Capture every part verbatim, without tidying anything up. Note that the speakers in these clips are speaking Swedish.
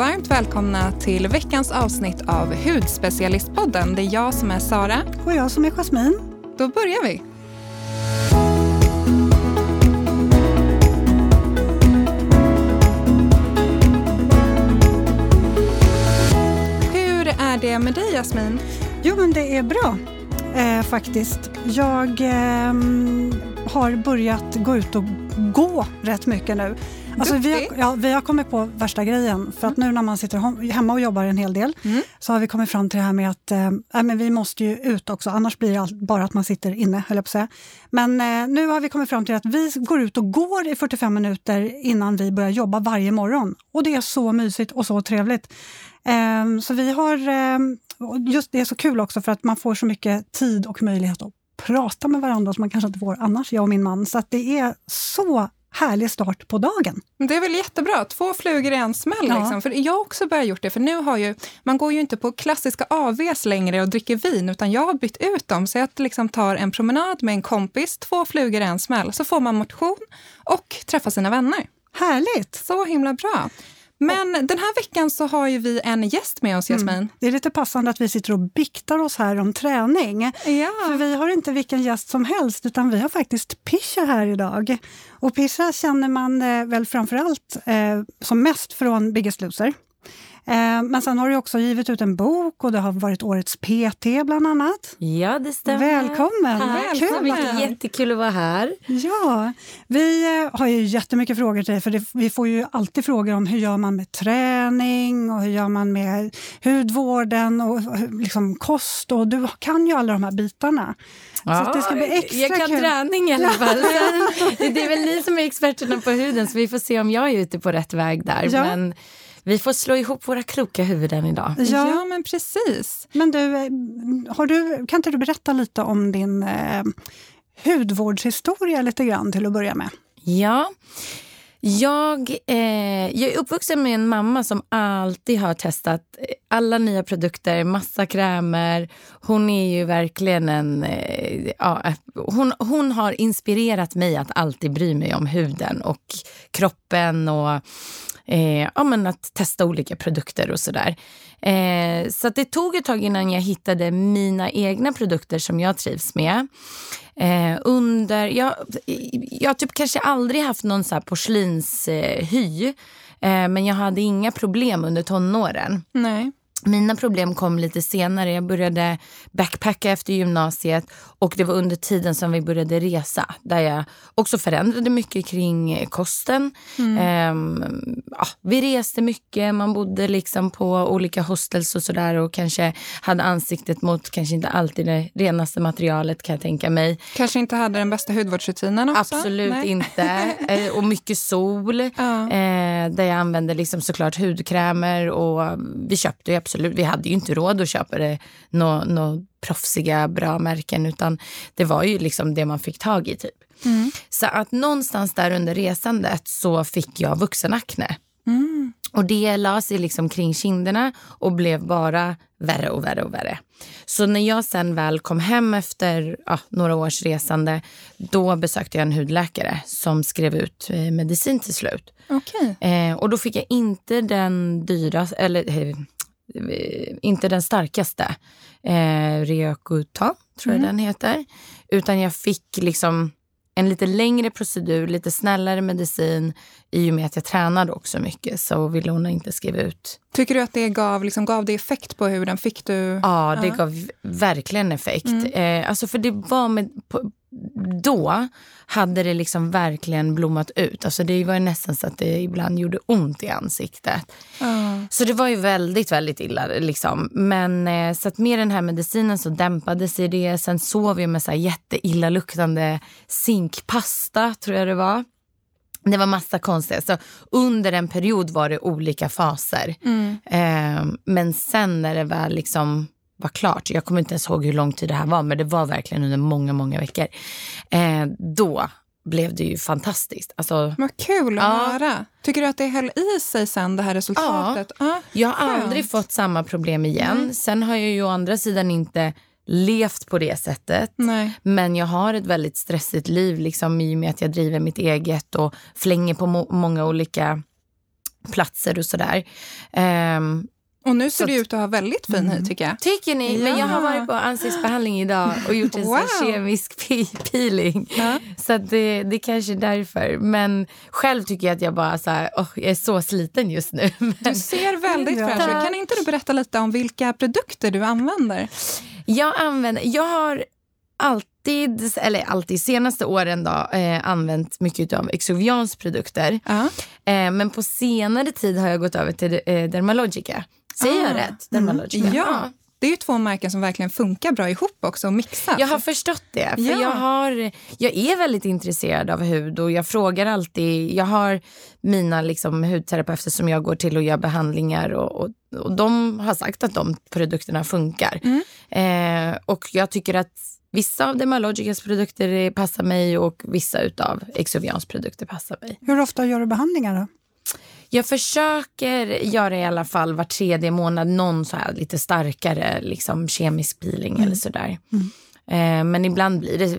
och varmt välkomna till veckans avsnitt av Hudspecialistpodden. Det är jag som är Sara. Och jag som är Jasmin. Då börjar vi. Hur är det med dig, Jasmin? Jo, men det är bra eh, faktiskt. Jag eh, har börjat gå ut och gå rätt mycket nu. Alltså vi, har, ja, vi har kommit på värsta grejen. För att nu när man sitter hemma och jobbar en hel del mm. så har vi kommit fram till det här med att eh, men vi måste ju ut också. Annars blir det all, bara att man sitter inne, höll jag på att säga. Men eh, nu har vi kommit fram till att vi går ut och går i fyrtiofem minuter innan vi börjar jobba varje morgon. Och det är så mysigt och så trevligt. Eh, så vi har... Eh, just det är så kul också för att man får så mycket tid och möjlighet att prata med varandra som man kanske inte får annars, jag och min man. Så att det är så... härlig start på dagen. Det är väl jättebra. Två flugor i en smäll. Ja. Liksom. För jag har också börjat gjort det. För nu har ju, man går ju inte på klassiska A V:s längre och dricker vin. Utan jag har bytt ut dem. Så jag liksom tar en promenad med en kompis. Två flugor i en smäll. Så får man motion och träffa sina vänner. Härligt. Så himla bra. Men och den här veckan så har ju vi en gäst med oss, Jasmin. Mm. Det är lite passande att vi sitter och biktar oss här om träning. Ja. För vi har inte vilken gäst som helst utan vi har faktiskt Pisha här idag. Och Pisha känner man eh, väl framförallt eh, som mest från Biggest Loser. Eh, men sen har du också givit ut en bok och det har varit årets P T bland annat. Ja, det stämmer. Välkommen. Tack. Välkommen. Jättekul att vara här. Ja, vi har ju jättemycket frågor till dig för det, vi får ju alltid frågor om hur gör man med träning och hur gör man med hudvården och liksom kost och du kan ju alla de här bitarna. Ja, så det ska bli extra jag kan kul. Träning i alla fall. Det är väl ni som är experterna på huden så vi får se om jag är ute på rätt väg där. Ja. Men vi får slå ihop våra kloka huvuden idag. Ja, ja men precis. Men du, har du, kan inte du berätta lite om din eh, hudvårdshistoria lite grann till att börja med? Ja, jag, eh, jag är uppvuxen med en mamma som alltid har testat alla nya produkter, massa krämer. Hon är ju verkligen en... Eh, ja, hon, hon har inspirerat mig att alltid bry mig om huden och kroppen och... Eh, ja, men att testa olika produkter och sådär. Eh, så att det tog ett tag innan jag hittade mina egna produkter som jag trivs med. Eh, under, jag har typ kanske aldrig haft någon så här porslinshy, eh, eh, men jag hade inga problem under tonåren. Nej. Mina problem kom lite senare. Jag började backpacka efter gymnasiet och det var under tiden som vi började resa. Där jag också förändrade mycket kring kosten. Mm. Ehm, ja, vi reste mycket, man bodde liksom på olika hostels och sådär och kanske hade ansiktet mot kanske inte alltid det renaste materialet kan jag tänka mig. Kanske inte hade den bästa hudvårdsrutinen också? Absolut Nej. inte. Ehm, och mycket sol. Ja. Ehm, där jag använde liksom såklart hudkrämer och vi köpte ju absolut, vi hade ju inte råd att köpa det nå, nå proffsiga bra märken utan det var ju liksom det man fick tag i typ. Mm. Så att någonstans där under resandet så fick jag vuxenakne. Mm. Och det la sig liksom kring kinderna och blev bara värre och värre och värre. Så när jag sen väl kom hem efter ja, några års resande, då besökte jag en hudläkare som skrev ut medicin till slut. Okej. Eh, och då fick jag inte den dyra, eller... inte den starkaste eh, Ryokuta tror mm. jag den heter utan jag fick liksom en lite längre procedur, lite snällare medicin i och med att jag tränade också mycket så ville hon inte skriva ut. Tycker du att det gav, liksom, gav det effekt på huden? Fick du? Ja, det ja. gav verkligen effekt. Mm. Eh, alltså för det var med... På, då hade det liksom verkligen blommat ut. Alltså det var ju nästan så att det ibland gjorde ont i ansiktet. Mm. Så det var ju väldigt, väldigt illa liksom. Men så att med den här medicinen så dämpade sig det. Sen sov jag med så här jätteillaluktande zinkpasta tror jag det var. Det var massa konstiga. Så under en period var det olika faser. Mm. Eh, men sen när det väl liksom... var klart. Jag kommer inte ens ihåg hur lång tid det här var, men det var verkligen under många, många veckor. Eh, då blev det ju fantastiskt. Alltså, vad kul att ja. höra. Tycker du att det höll i sig sen, det här resultatet? Ja, ah, jag har skönt. aldrig fått samma problem igen. Mm. Sen har jag ju å andra sidan inte levt på det sättet. Nej. Men jag har ett väldigt stressigt liv liksom, i och med att jag driver mitt eget och flänger på må- många olika platser och sådär. Um, och nu ser det ut att ha väldigt fin mm. hud tycker jag. Tycker ni? Ja. Men jag har varit på ansiktsbehandling idag och gjort en wow. kemisk peeling. Ja. Så det, det kanske är därför. Men själv tycker jag att jag bara så här, oh, jag är så sliten just nu. Men... Du ser väldigt ja. fräsch. Kan inte du berätta lite om vilka produkter du använder? Jag använder, jag har alltid, eller alltid senaste åren då, eh, använt mycket av Exuviance produkter. Uh-huh. Eh, men på senare tid har jag gått över till eh, Dermalogica. Säger ah. jag rätt? Dermalogica. Mm. Ja. Ah. Det är ju två märken som verkligen funkar bra ihop också och mixas. Jag har förstått det. För ja. jag, har, jag är väldigt intresserad av hud och jag frågar alltid. Jag har mina liksom, hudterapeuter som jag går till och gör behandlingar. Och, och, och de har sagt att de produkterna funkar. Mm. Eh, och jag tycker att vissa av Dermalogicas produkter passar mig och vissa utav Exuvians produkter passar mig. Hur ofta gör du behandlingar då? Jag försöker göra i alla fall var tredje månad någon så här lite starkare liksom kemisk peeling mm. eller sådär. Mm. Eh, men ibland blir det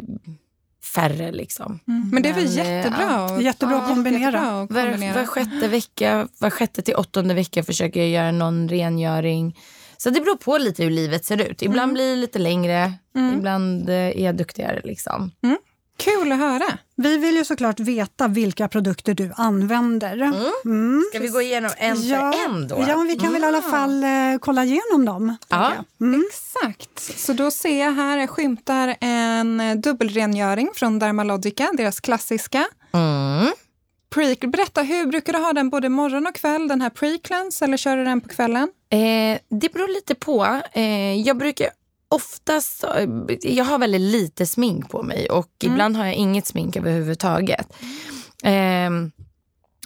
färre liksom. Mm. Men det är väl men, jättebra. Eh, och, jättebra att kombinera. Och kombinera. Var, var sjätte vecka, var sjätte till åttonde vecka försöker jag göra någon rengöring. Så det beror på lite hur livet ser ut. Ibland mm. blir det lite längre, mm. ibland är jag duktigare liksom. Mm. Kul att höra. Vi vill ju såklart veta vilka produkter du använder. Mm. Mm. Ska vi gå igenom en för ja. en då? Ja, vi kan mm. väl i alla fall eh, kolla igenom dem. Ja, mm. exakt. Så då ser jag här, jag skymtar en dubbelrengöring från Dermalogica, deras klassiska. Mm. Pre- Berätta, hur brukar du ha den både morgon och kväll, den här pre-cleanse, eller kör du den på kvällen? Eh, det beror lite på. Eh, jag brukar oftast, jag har väldigt lite smink på mig och mm. ibland har jag inget smink överhuvudtaget. Eh,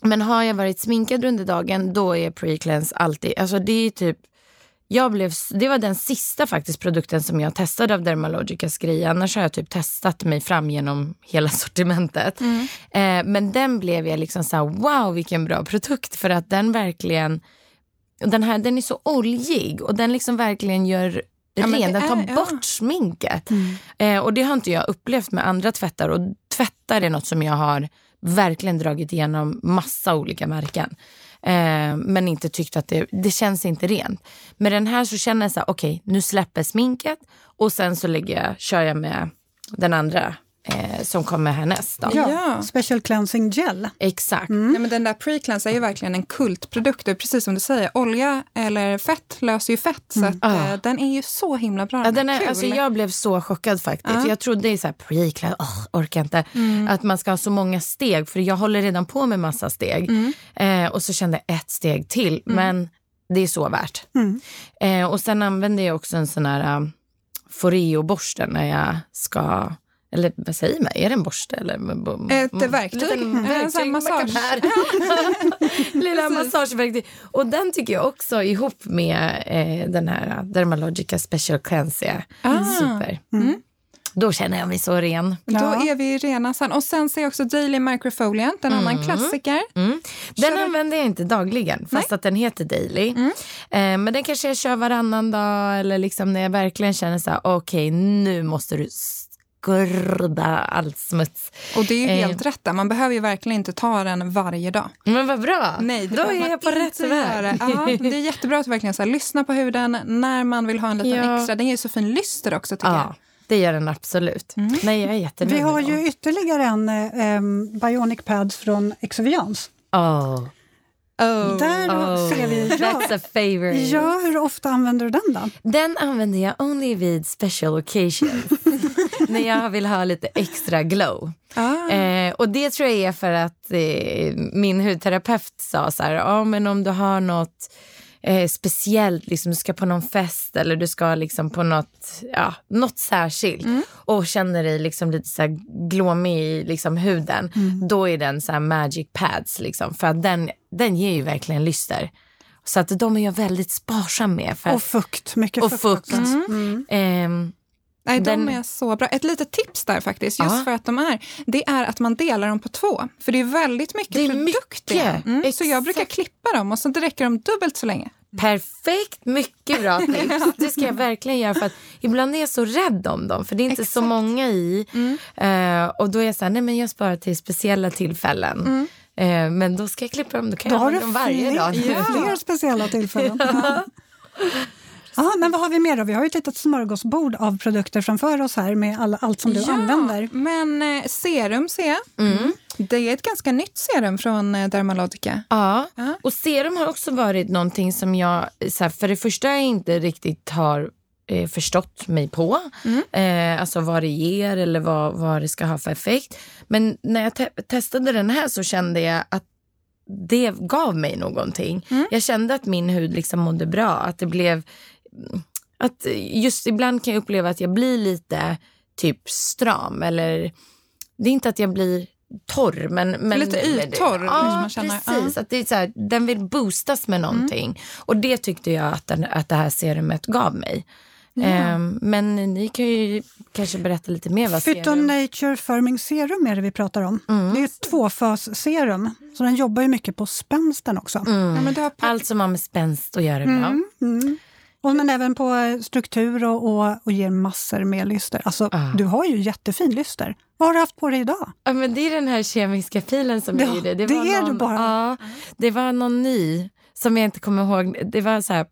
men har jag varit sminkad under dagen, då är pre-cleanse alltid, alltså det är typ, jag blev, det var den sista faktiskt produkten som jag testade av Dermalogicas grej. Annars har jag typ testat mig fram genom hela sortimentet. Mm. Eh, men den blev jag liksom så här, wow vilken bra produkt. För att den verkligen, den här den är så oljig och den liksom verkligen gör ja, ren. Den tar är, bort ja. sminket. Mm. Eh, och det har inte jag upplevt med andra tvättar. Och tvättar är något som jag har verkligen dragit igenom massa olika märken. Eh, men inte tyckt att det, det känns inte rent. Med den här så känner jag så här, okej, okay, nu släpper sminket och sen så lägger jag, kör jag med den andra eh, som kommer härnäst då. Ja, special cleansing gel. Exakt. Mm. Nej, men den där pre-cleanse är ju verkligen en kultprodukt. Precis som du säger, olja eller fett löser ju fett. Mm. Så att, ah. eh, den är ju så himla bra. Ja, den är, alltså, jag blev så chockad faktiskt. Ah. Jag trodde det är så här, pre-cleanse, oh, orkar inte. Mm. Att man ska ha så många steg. För jag håller redan på med massa steg. Mm. Eh, och så kände jag ett steg till. Mm. Men det är så värt. Mm. Eh, och sen använder jag också en sån här um, Foreo-borsten när jag ska... Eller vad säger man? Är det en borste? Eller? Ett verktyg. Mm. En massage. Lilla massageverktyg. Och den tycker jag också ihop med eh, den här Dermalogica Special Cleanse. Ah. Super. Mm. Då känner jag mig så ren. Ja. Då är vi rena sen. Och sen ser jag också Daily Microfoliant, en mm. annan klassiker. Mm. Den kör... använder jag inte dagligen, fast Nej. Att den heter Daily. Mm. Eh, men den kanske jag kör varannan dag. Eller liksom när jag verkligen känner så här, okej, okay, nu måste du... skurda allt smuts. Och det är ju helt eh. rätt. Man behöver ju verkligen inte ta den varje dag. Men vad bra. Nej, då är jag på rätt väg. Ja, det är jättebra att verkligen så här, lyssna på huden när man vill ha en liten ja. extra. Den är ju så fin lyster också tycker ja. jag. Det gör den absolut. Mm. Nej, jag är jättenöjd. Vi har ju då. ytterligare en eh, Bionic Pads från Exuviance. Ja. Oh. Oh, Där oh, ser vi, ja. That's a favorite. Ja, hur ofta använder du den då? Den använder jag only vid special occasions. När jag vill ha lite extra glow. Ah. Eh, och det tror jag är för att eh, min hudterapeut sa så här, ja, ah, men om du har något eh, speciellt, liksom du ska på någon fest eller du ska liksom på något, ja, något särskilt mm. och känner dig liksom lite så här glåmig i liksom huden, mm. då är den så här magic pads liksom, för att den den ger ju verkligen lyster. Så att de är jag väldigt sparsam med för, och fukt, mycket och fukt. fukt. Mm. Mm. Eh, Nej, den... de är så bra. Ett litet tips där faktiskt, just ja. för att de är, det är att man delar dem på två. För det är väldigt mycket det är produkter. Mycket. Mm. Så jag brukar klippa dem och så räcker de dubbelt så länge. Perfekt, mycket bra tips. Det ska jag verkligen göra för att ibland är jag så rädd om dem. För det är inte Exakt. så många i. Mm. Uh, och då är jag så här, nej men jag sparar till speciella tillfällen. Mm. Eh, men då ska jag klippa dem, då kan då jag har ha dem varje fler, dag. Ja. Fler speciella tillfällen. Ja. Ja, men vad har vi mer då? Vi har ju ett litet smörgåsbord av produkter framför oss här med all, allt som du ja, använder. Men eh, serum ser jag. Mm. Det är ett ganska nytt serum från eh, Dermalogica. Ja, uh-huh. Och serum har också varit någonting som jag, så här, för det första jag inte riktigt har eh, förstått mig på. Mm. Eh, alltså vad det ger eller vad, vad det ska ha för effekt. Men när jag te- testade den här så kände jag att det gav mig någonting. Mm. Jag kände att min hud liksom mådde bra, att det blev... Att just ibland kan jag uppleva att jag blir lite typ stram, eller det är inte att jag blir torr, men, men lite yttorr. Ja, precis, ja. Att det är så här, den vill boostas med någonting. Mm. Och det tyckte jag att, den, att det här serumet gav mig. Mm. Um, men ni kan ju kanske berätta lite mer vad serum... Phyto Nature Firming Serum är det vi pratar om. Mm. Det är ett tvåfasserum, så den jobbar ju mycket på spänsten också. Mm. Ja, men det har... Allt som har med spänst att göra bra. Mm. Mm. Och men även på struktur och, och, och ger massor med lyster. Alltså, uh. du har ju jättefin lyster. Vad har du haft på dig idag? Ja, men det är den här kemiska filen som ja, jag gjorde. Det, det var är någon, du bara. Ja, det var någon ny som jag inte kommer ihåg. Det var så här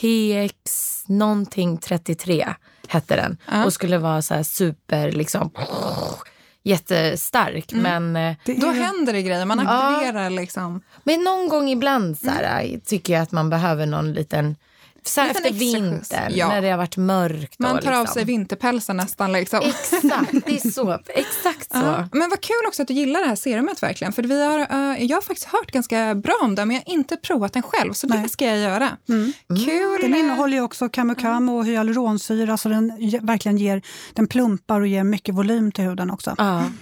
P X någonting trettiotre hette den. Uh. Och skulle vara så här super liksom... jättestark, mm. men... Det är... Då händer det grejer, man aktiverar ja. liksom... Men någon gång ibland så här, mm. tycker jag att man behöver någon liten... Särskilt efter vintern, ja. när det har varit mörkt. Man tar liksom. av sig vinterpälsen nästan. Liksom. Exakt, det är så. Exakt så. Ja. Men vad kul också att du gillar det här serumet verkligen. För vi har, uh, jag har faktiskt hört ganska bra om det, men jag har inte provat den själv. Så Nej. det ska jag göra. Mm. Kul. Den innehåller ju också kamukam och hyaluronsyra. Så den verkligen ger, den plumpar och ger mycket volym till huden också. Ja. Mm.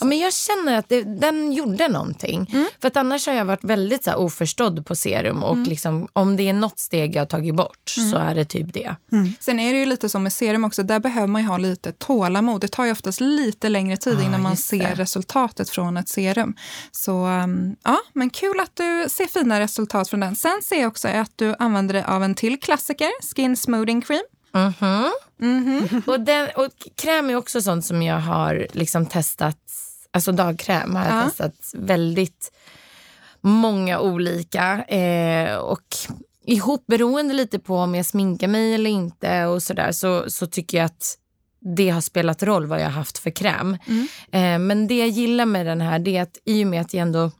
Ja, men jag känner att det, den gjorde någonting. Mm. För att annars har jag varit väldigt så här, oförstådd på serum. Och mm. liksom, om det är något steg jag har tagit bort mm. så är det typ det. Mm. Sen är det ju lite som med serum också. Där behöver man ju ha lite tålamod. Det tar ju oftast lite längre tid ah, innan man ser det. resultatet från ett serum. Så um, ja, men kul att du ser fina resultat från den. Sen ser jag också att du använder dig av en till klassiker. Skin Smoothing Cream. Mhm. Mm-hmm. och, den, och kräm är också sånt som jag har liksom testat. Alltså dagkräm har jag ja. testat väldigt många olika eh, och ihop beroende lite på om jag sminkar mig eller inte och sådär, så, så tycker jag att det har spelat roll vad jag har haft för kräm. Mm. Eh, men det jag gillar med den här, det är att i och med att jag ändå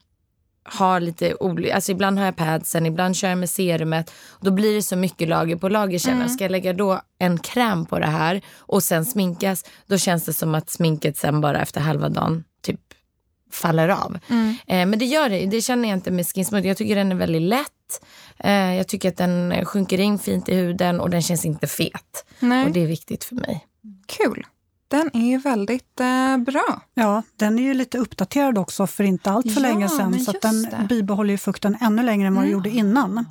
har lite olika, alltså ibland har jag padsen, ibland kör jag med serumet, då blir det så mycket lager på lager, känner mm. ska jag lägga då en kräm på det här och sen sminkas, då känns det som att sminket sen bara efter halva dagen typ faller av. Mm. Eh, men det gör det, det känner jag inte med Skin Smooth. Jag tycker den är väldigt lätt. Eh, jag tycker att den sjunker in fint i huden och den känns inte fet. Nej. Och det är viktigt för mig. Kul. Den är ju väldigt eh, bra. Ja, den är ju lite uppdaterad också för inte allt för ja, länge sedan. Så att den det. bibehåller ju fukten ännu längre än vad mm. den gjorde innan.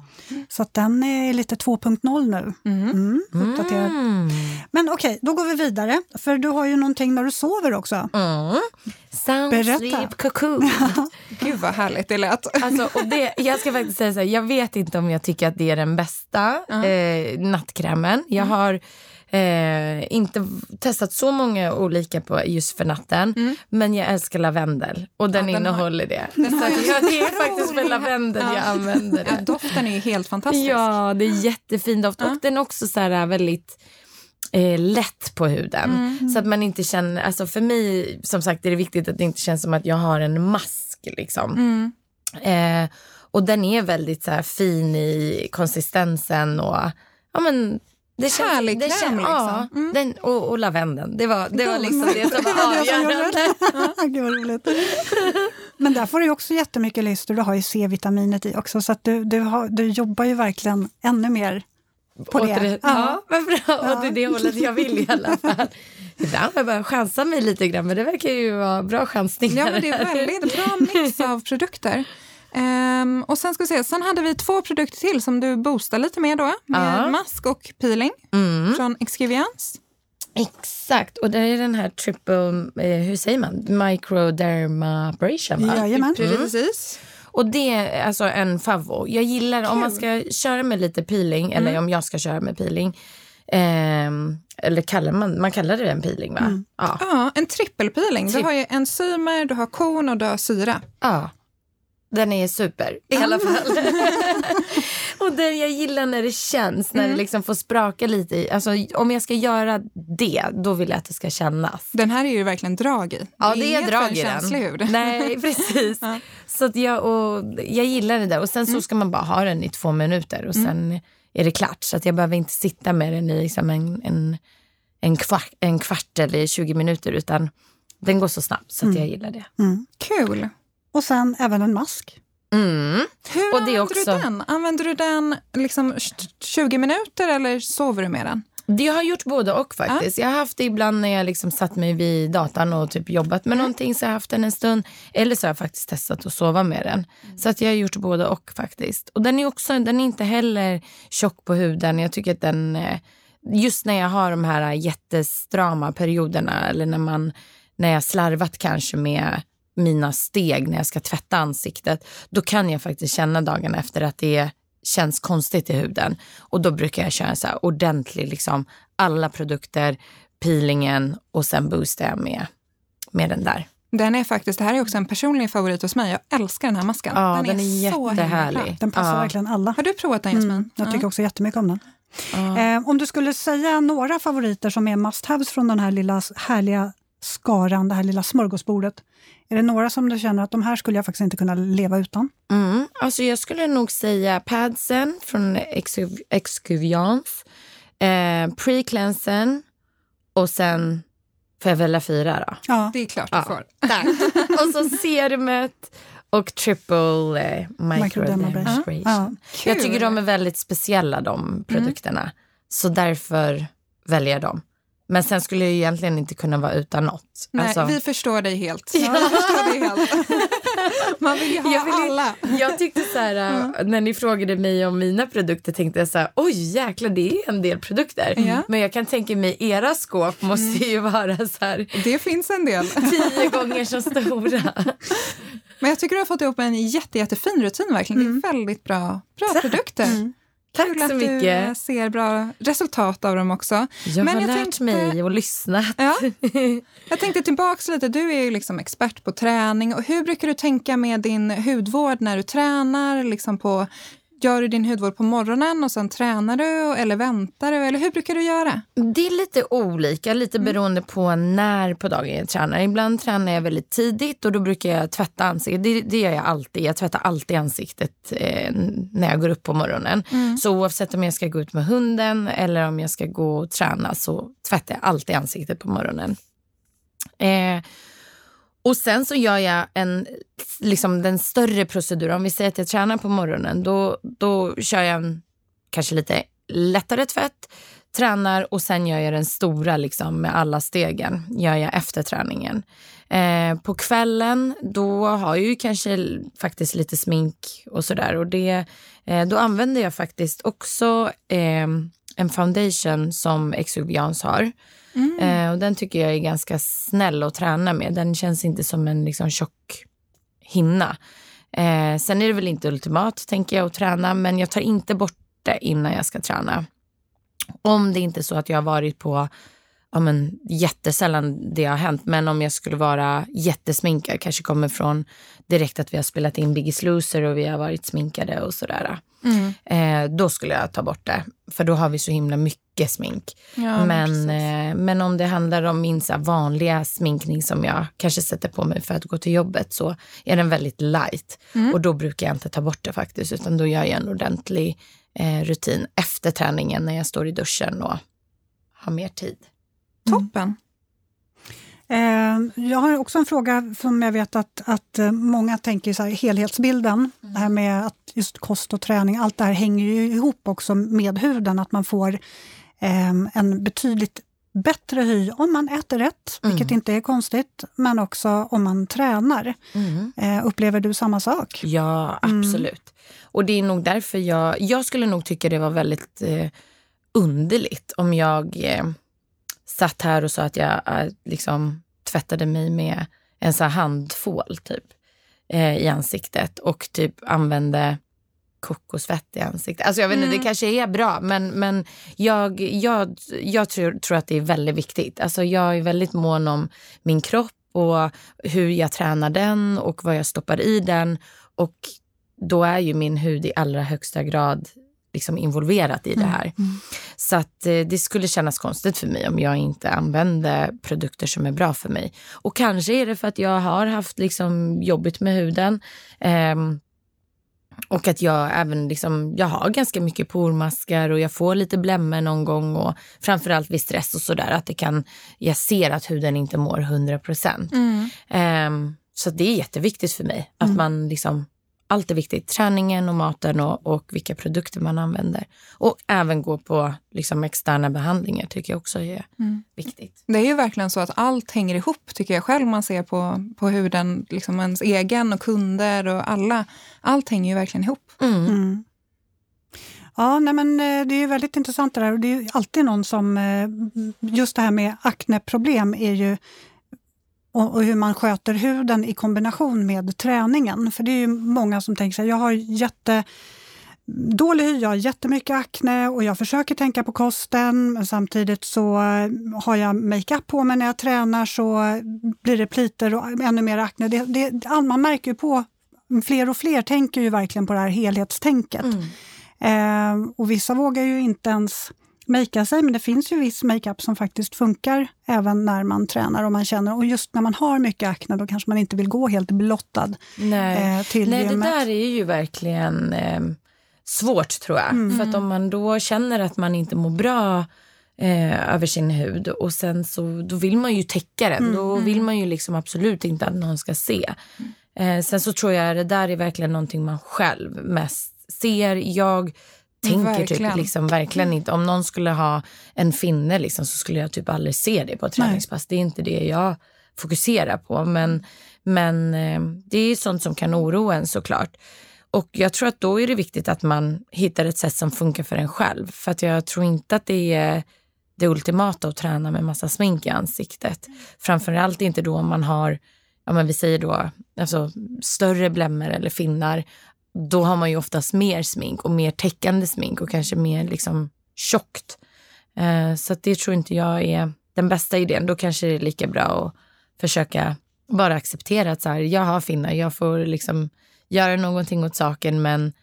Så att den är lite två punkt noll nu. Mm. Mm, uppdaterad. Mm. Men okej, okay, då går vi vidare. För du har ju någonting när du sover också. Mm. Sound Sleep Cocoon. Gud vad härligt det lät. Alltså, och det, jag ska faktiskt säga så här, jag vet inte om jag tycker att det är den bästa mm. eh, nattkrämen. Jag mm. har... Eh, inte testat så många olika på just för natten, mm. men jag älskar lavendel och den, ja, den innehåller har... det. Det är, det är faktiskt med lavendel ja. jag använder det. Ja, doften är ju helt fantastisk. Ja, det är jättefin doft ja. och den är också så här väldigt eh, lätt på huden mm. så att man inte känner, alltså för mig som sagt är det viktigt att det inte känns som att jag har en mask liksom. Mm. Eh, och den är väldigt så här fin i konsistensen och ja men det känns, härlig det kräm känns, liksom. Ja, mm. den, och, och lavendeln. Det var, det var liksom det som var avgörande. Gud vad roligt. Men där får du också jättemycket lyster. Du har ju C-vitaminet i också. Så att du, du, har, du jobbar ju verkligen ännu mer på det. det. Ja, men bra. Ja. Och det är det hållet jag vill i alla fall. Ibland har jag bara chansat mig lite grann. Men det verkar ju vara bra chansningar. Ja, men det är väldigt bra mix av produkter. Um, och sen ska vi se, sen hade vi två produkter till som du boostar lite mer då med ja. mask och peeling mm. från Exuviance. Exakt, och det är den här triple, eh, hur säger man? Microdermabrasion. Jajamän. Mm. Precis. Och det är alltså en favvo. Jag gillar Kul. om man ska köra med lite peeling eller mm. om jag ska köra med peeling. Um, eller kallar man, man kallar det en peeling va? Mm. Ja. ja, en trippelpeeling. Tri- du har ju enzymer, du har korn och du har syra. Ja. Den är super, i alla fall. Och den jag gillar när det känns, när mm. det liksom får spraka lite i. Alltså, om jag ska göra det, då vill jag att det ska kännas. Den här är ju verkligen drag i. Ja, det är, är drag i den. Nej, precis. Ja. Så att jag, och, jag gillar det där. Och sen så ska man bara ha den i två minuter. Och sen mm. är det klart. Så att jag behöver inte sitta med den i liksom en, en, en, kvart, en kvart eller tjugo minuter. Utan den går så snabbt, så att mm. jag gillar det. Mm. Kul! Och sen även en mask. Mm. Hur och det använder också... du den? Använder du den liksom tjugo minuter eller sover du med den? Jag har gjort både och faktiskt. Ja. Jag har haft det ibland när jag liksom satt mig vid datan och typ jobbat med mm. någonting, så jag har haft den en stund. Eller så har jag faktiskt testat att sova med den. Mm. Så att jag har gjort både och faktiskt. Och den är också, den är inte heller tjock på huden. Jag tycker att den, just när jag har de här jättestrama perioderna eller när man, när jag slarvat kanske med mina steg när jag ska tvätta ansiktet, då kan jag faktiskt känna dagen efter att det känns konstigt i huden. Och då brukar jag köra så här ordentlig liksom, alla produkter, peelingen, och sen boostar jag med, med den där. Den är faktiskt, det här är också en personlig favorit hos mig. Jag älskar den här masken. Ja, den, den är, är så jättehärlig. Himla. Den passar ja. verkligen alla. Har du provat den, Jasmin? Mm, jag tycker ja. också jättemycket om den. Ja. Eh, om du skulle säga några favoriter som är must-haves från den här lilla härliga skaran, det här lilla smörgåsbordet. Är det några som du känner att de här skulle jag faktiskt inte kunna leva utan? Mm, alltså jag skulle nog säga padsen från Exu- Exuviance, eh, pre-cleansen och sen får jag välja fyra då. Ja, det är klart du får. Ja. Och så serumet och triple eh, microdermabrasion. Ja. Ja. Jag tycker de är väldigt speciella, de produkterna. Mm. Så därför väljer jag dem. Men sen skulle jag egentligen inte kunna vara utan något. Nej, alltså... vi förstår dig helt. Ja. Vi förstår dig helt. Man vill ju ha jag vill... alla. Jag tyckte så här, mm. när ni frågade mig om mina produkter tänkte jag så här, oj jäklar, det är en del produkter. Mm. Men jag kan tänka mig, era skåp måste ju vara så här. Det finns en del. Tio gånger så stora. Men jag tycker du har fått ihop en jätte, jättefin rutin verkligen. Mm. Det är väldigt bra, bra så. Produkter. Mm. Tack Kul så att mycket. Du ser bra resultat av dem också. Jag Men har jag lärt tänkte, mig och lyssnat. Ja, jag tänkte tillbaka lite. Du är ju liksom expert på träning. Och hur brukar du tänka med din hudvård när du tränar? Liksom på, gör du din hudvård på morgonen och sen tränar du? Eller väntar du? Eller hur brukar du göra? Det är lite olika. Lite beroende mm. på när på dagen jag tränar. Ibland tränar jag väldigt tidigt och då brukar jag tvätta ansiktet. Det, det gör jag alltid. Jag tvättar alltid ansiktet eh, när jag går upp på morgonen. Mm. Så oavsett om jag ska gå ut med hunden eller om jag ska gå och träna så tvättar jag alltid ansiktet på morgonen. Eh... Och sen så gör jag en, liksom den större proceduren. Om vi säger att jag tränar på morgonen, då, då kör jag en, kanske lite lättare tvätt, tränar och sen gör jag den stora liksom, med alla stegen, gör jag efter träningen. Eh, på kvällen, då har jag ju kanske faktiskt lite smink och sådär. Och det, eh, då använder jag faktiskt också eh, en foundation som Exuviance har. Mm. Eh, och den tycker jag är ganska snäll att träna med. Den känns inte som en liksom, tjock hinna. Eh, sen är det väl inte ultimat, tänker jag, att träna. Men jag tar inte bort det innan jag ska träna. Om det inte är så att jag har varit på... Ja, men, jättesällan det har hänt. Men om jag skulle vara jättesminkad, kanske kommer från direkt att vi har spelat in Biggest Loser och vi har varit sminkade och sådär. Mm. Eh, då skulle jag ta bort det. För då har vi så himla mycket smink. Ja, men, eh, men om det handlar om min så vanliga sminkning som jag kanske sätter på mig för att gå till jobbet, så är den väldigt light. Mm. Och då brukar jag inte ta bort det faktiskt. Utan då gör jag en ordentlig eh, rutin efter träningen när jag står i duschen och har mer tid. Toppen. Mm. Eh, jag har också en fråga som jag vet att, att många tänker så här, helhetsbilden. Mm. Det här med att just kost och träning, allt det här hänger ju ihop också med huden. Att man får eh, en betydligt bättre hy om man äter rätt, mm. vilket inte är konstigt. Men också om man tränar. Mm. Eh, upplever du samma sak? Ja, absolut. Mm. Och det är nog därför jag, jag skulle nog tycka det var väldigt eh, underligt om jag... Eh, satt här och sa att jag liksom tvättade mig med en sån här handfål typ eh, i ansiktet och typ använde kokosfett i ansiktet. Alltså jag vet inte, mm. det kanske är bra, men, men jag, jag, jag tror, tror att det är väldigt viktigt. Alltså jag är väldigt mån om min kropp och hur jag tränar den och vad jag stoppar i den Och då är ju min hud i allra högsta grad liksom involverat i det här. Mm. Så att eh, det skulle kännas konstigt för mig om jag inte använde produkter som är bra för mig. Och kanske är det för att jag har haft liksom jobbigt med huden. Eh, och att jag även liksom, jag har ganska mycket pormaskar och jag får lite blämmer någon gång. Och framförallt vid stress och sådär, att det kan, jag ser att huden inte mår hundra procent. Mm. Eh, så det är jätteviktigt för mig att mm. man liksom... Allt är viktigt, träningen och maten och, och vilka produkter man använder. Och även gå på liksom, externa behandlingar tycker jag också är mm. viktigt. Det är ju verkligen så att allt hänger ihop tycker jag själv. Man ser på, på huden, liksom ens egen och kunder och alla. Allt hänger ju verkligen ihop. Mm. Mm. Ja, nej men det är ju väldigt intressant det där. Och det är ju alltid någon som, just det här med akneproblem är ju... Och hur man sköter huden i kombination med träningen. För det är ju många som tänker sig, jag har jättedålig hy, jag har jättemycket akne och jag försöker tänka på kosten. Samtidigt så har jag makeup på mig när jag tränar så blir det pliter och ännu mer akne. Det, det, man märker ju på, fler och fler tänker ju verkligen på det här helhetstänket. Mm. Eh, och vissa vågar ju inte ens... makea sig, men det finns ju viss makeup som faktiskt funkar även när man tränar och man känner, och just när man har mycket akne då kanske man inte vill gå helt blottad Nej. Eh, till Nej, gymmet. Det där är ju verkligen eh, svårt tror jag, mm. för att om man då känner att man inte mår bra eh, över sin hud och sen så då vill man ju täcka den, mm. då vill man ju liksom absolut inte att någon ska se. Eh, sen så tror jag det där är verkligen någonting man själv mest ser. Jag tänker verkligen. Typ liksom verkligen inte. Om någon skulle ha en finne liksom, så skulle jag typ aldrig se det på ett träningspass. Det är inte det jag fokuserar på. Men, men det är sånt som kan oroa en såklart. Och jag tror att då är det viktigt att man hittar ett sätt som funkar för en själv. För att jag tror inte att det är det ultimata att träna med massa smink i ansiktet. Framförallt inte då om man har, ja men vi säger då, alltså större blämmer eller finnar. Då har man ju oftast mer smink och mer täckande smink och kanske mer liksom tjockt. Eh, så att det tror inte jag är den bästa idén. Då kanske det är lika bra att försöka bara acceptera att så här, jag har finnar, jag får liksom göra någonting åt saken men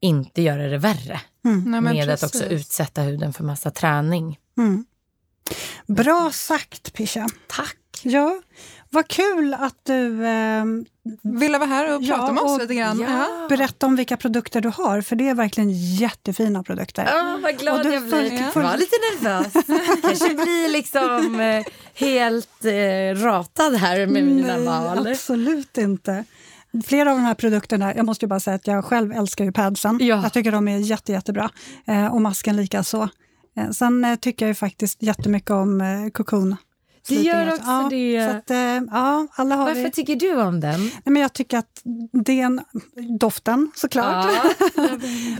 inte göra det värre. Mm. Nej, men med precis. Att också utsätta huden för massa träning. Mm. Bra sagt, Pisha. Tack. Ja, vad kul att du eh, ville vara här och prata ja, med oss och, lite grann. Ja. Berätta om vilka produkter du har, för det är verkligen jättefina produkter. Ja, oh, vad glad jag blir. För, ja. För... Jag var lite nervös. Kanske blir liksom eh, helt eh, ratad här med mina Nej, val. Absolut inte. Flera av de här produkterna, jag måste ju bara säga att jag själv älskar ju padsen. Ja. Jag tycker de är jätte, jättebra. Eh, och masken lika så. Eh, sen eh, tycker jag ju faktiskt jättemycket om eh, Cocoon. Det gör också ja, det. Så att, ja, alla har Varför vi... tycker du om den? Nej, men jag tycker att det är en... doften såklart. Ja.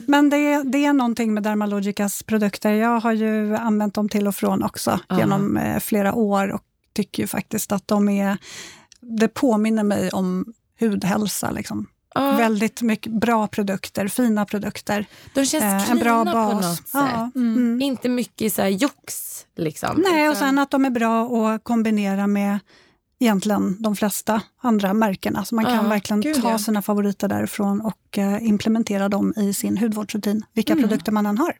men det är, det är någonting med Dermalogicas produkter. Jag har ju använt dem till och från också ja. genom eh, flera år och tycker ju faktiskt att de är... Det påminner mig om hudhälsa liksom. Ja. Väldigt mycket bra produkter, fina produkter. De känns eh, en bra bas på något sätt. Ja. Mm. Mm. Inte mycket så här jox liksom. Nej, och sen att de är bra att kombinera med egentligen de flesta andra märkena. Så man kan ja, verkligen gud, ta ja. sina favoriter därifrån och eh, implementera dem i sin hudvårdsrutin. Vilka mm. produkter man än har.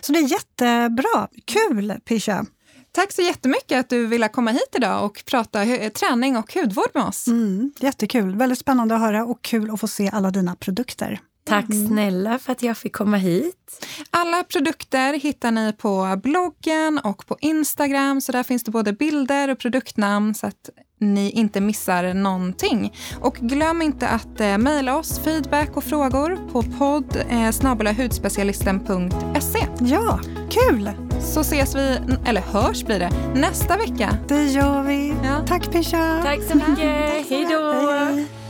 Så det är jättebra. Kul, Pisha. Tack så jättemycket att du ville komma hit idag och prata hu- träning och hudvård med oss. Mm, jättekul, väldigt spännande att höra och kul att få se alla dina produkter. Tack snälla för att jag fick komma hit. Alla produkter hittar ni på bloggen och på Instagram. Så där finns det både bilder och produktnamn så att ni inte missar någonting. Och glöm inte att eh, mejla oss feedback och frågor på podd snabel-a hudspecialisten punkt se. Ja, kul! Så ses vi, eller hörs blir det, nästa vecka. Det gör vi. Ja. Tack Pisha! Tack så mycket! Hej då!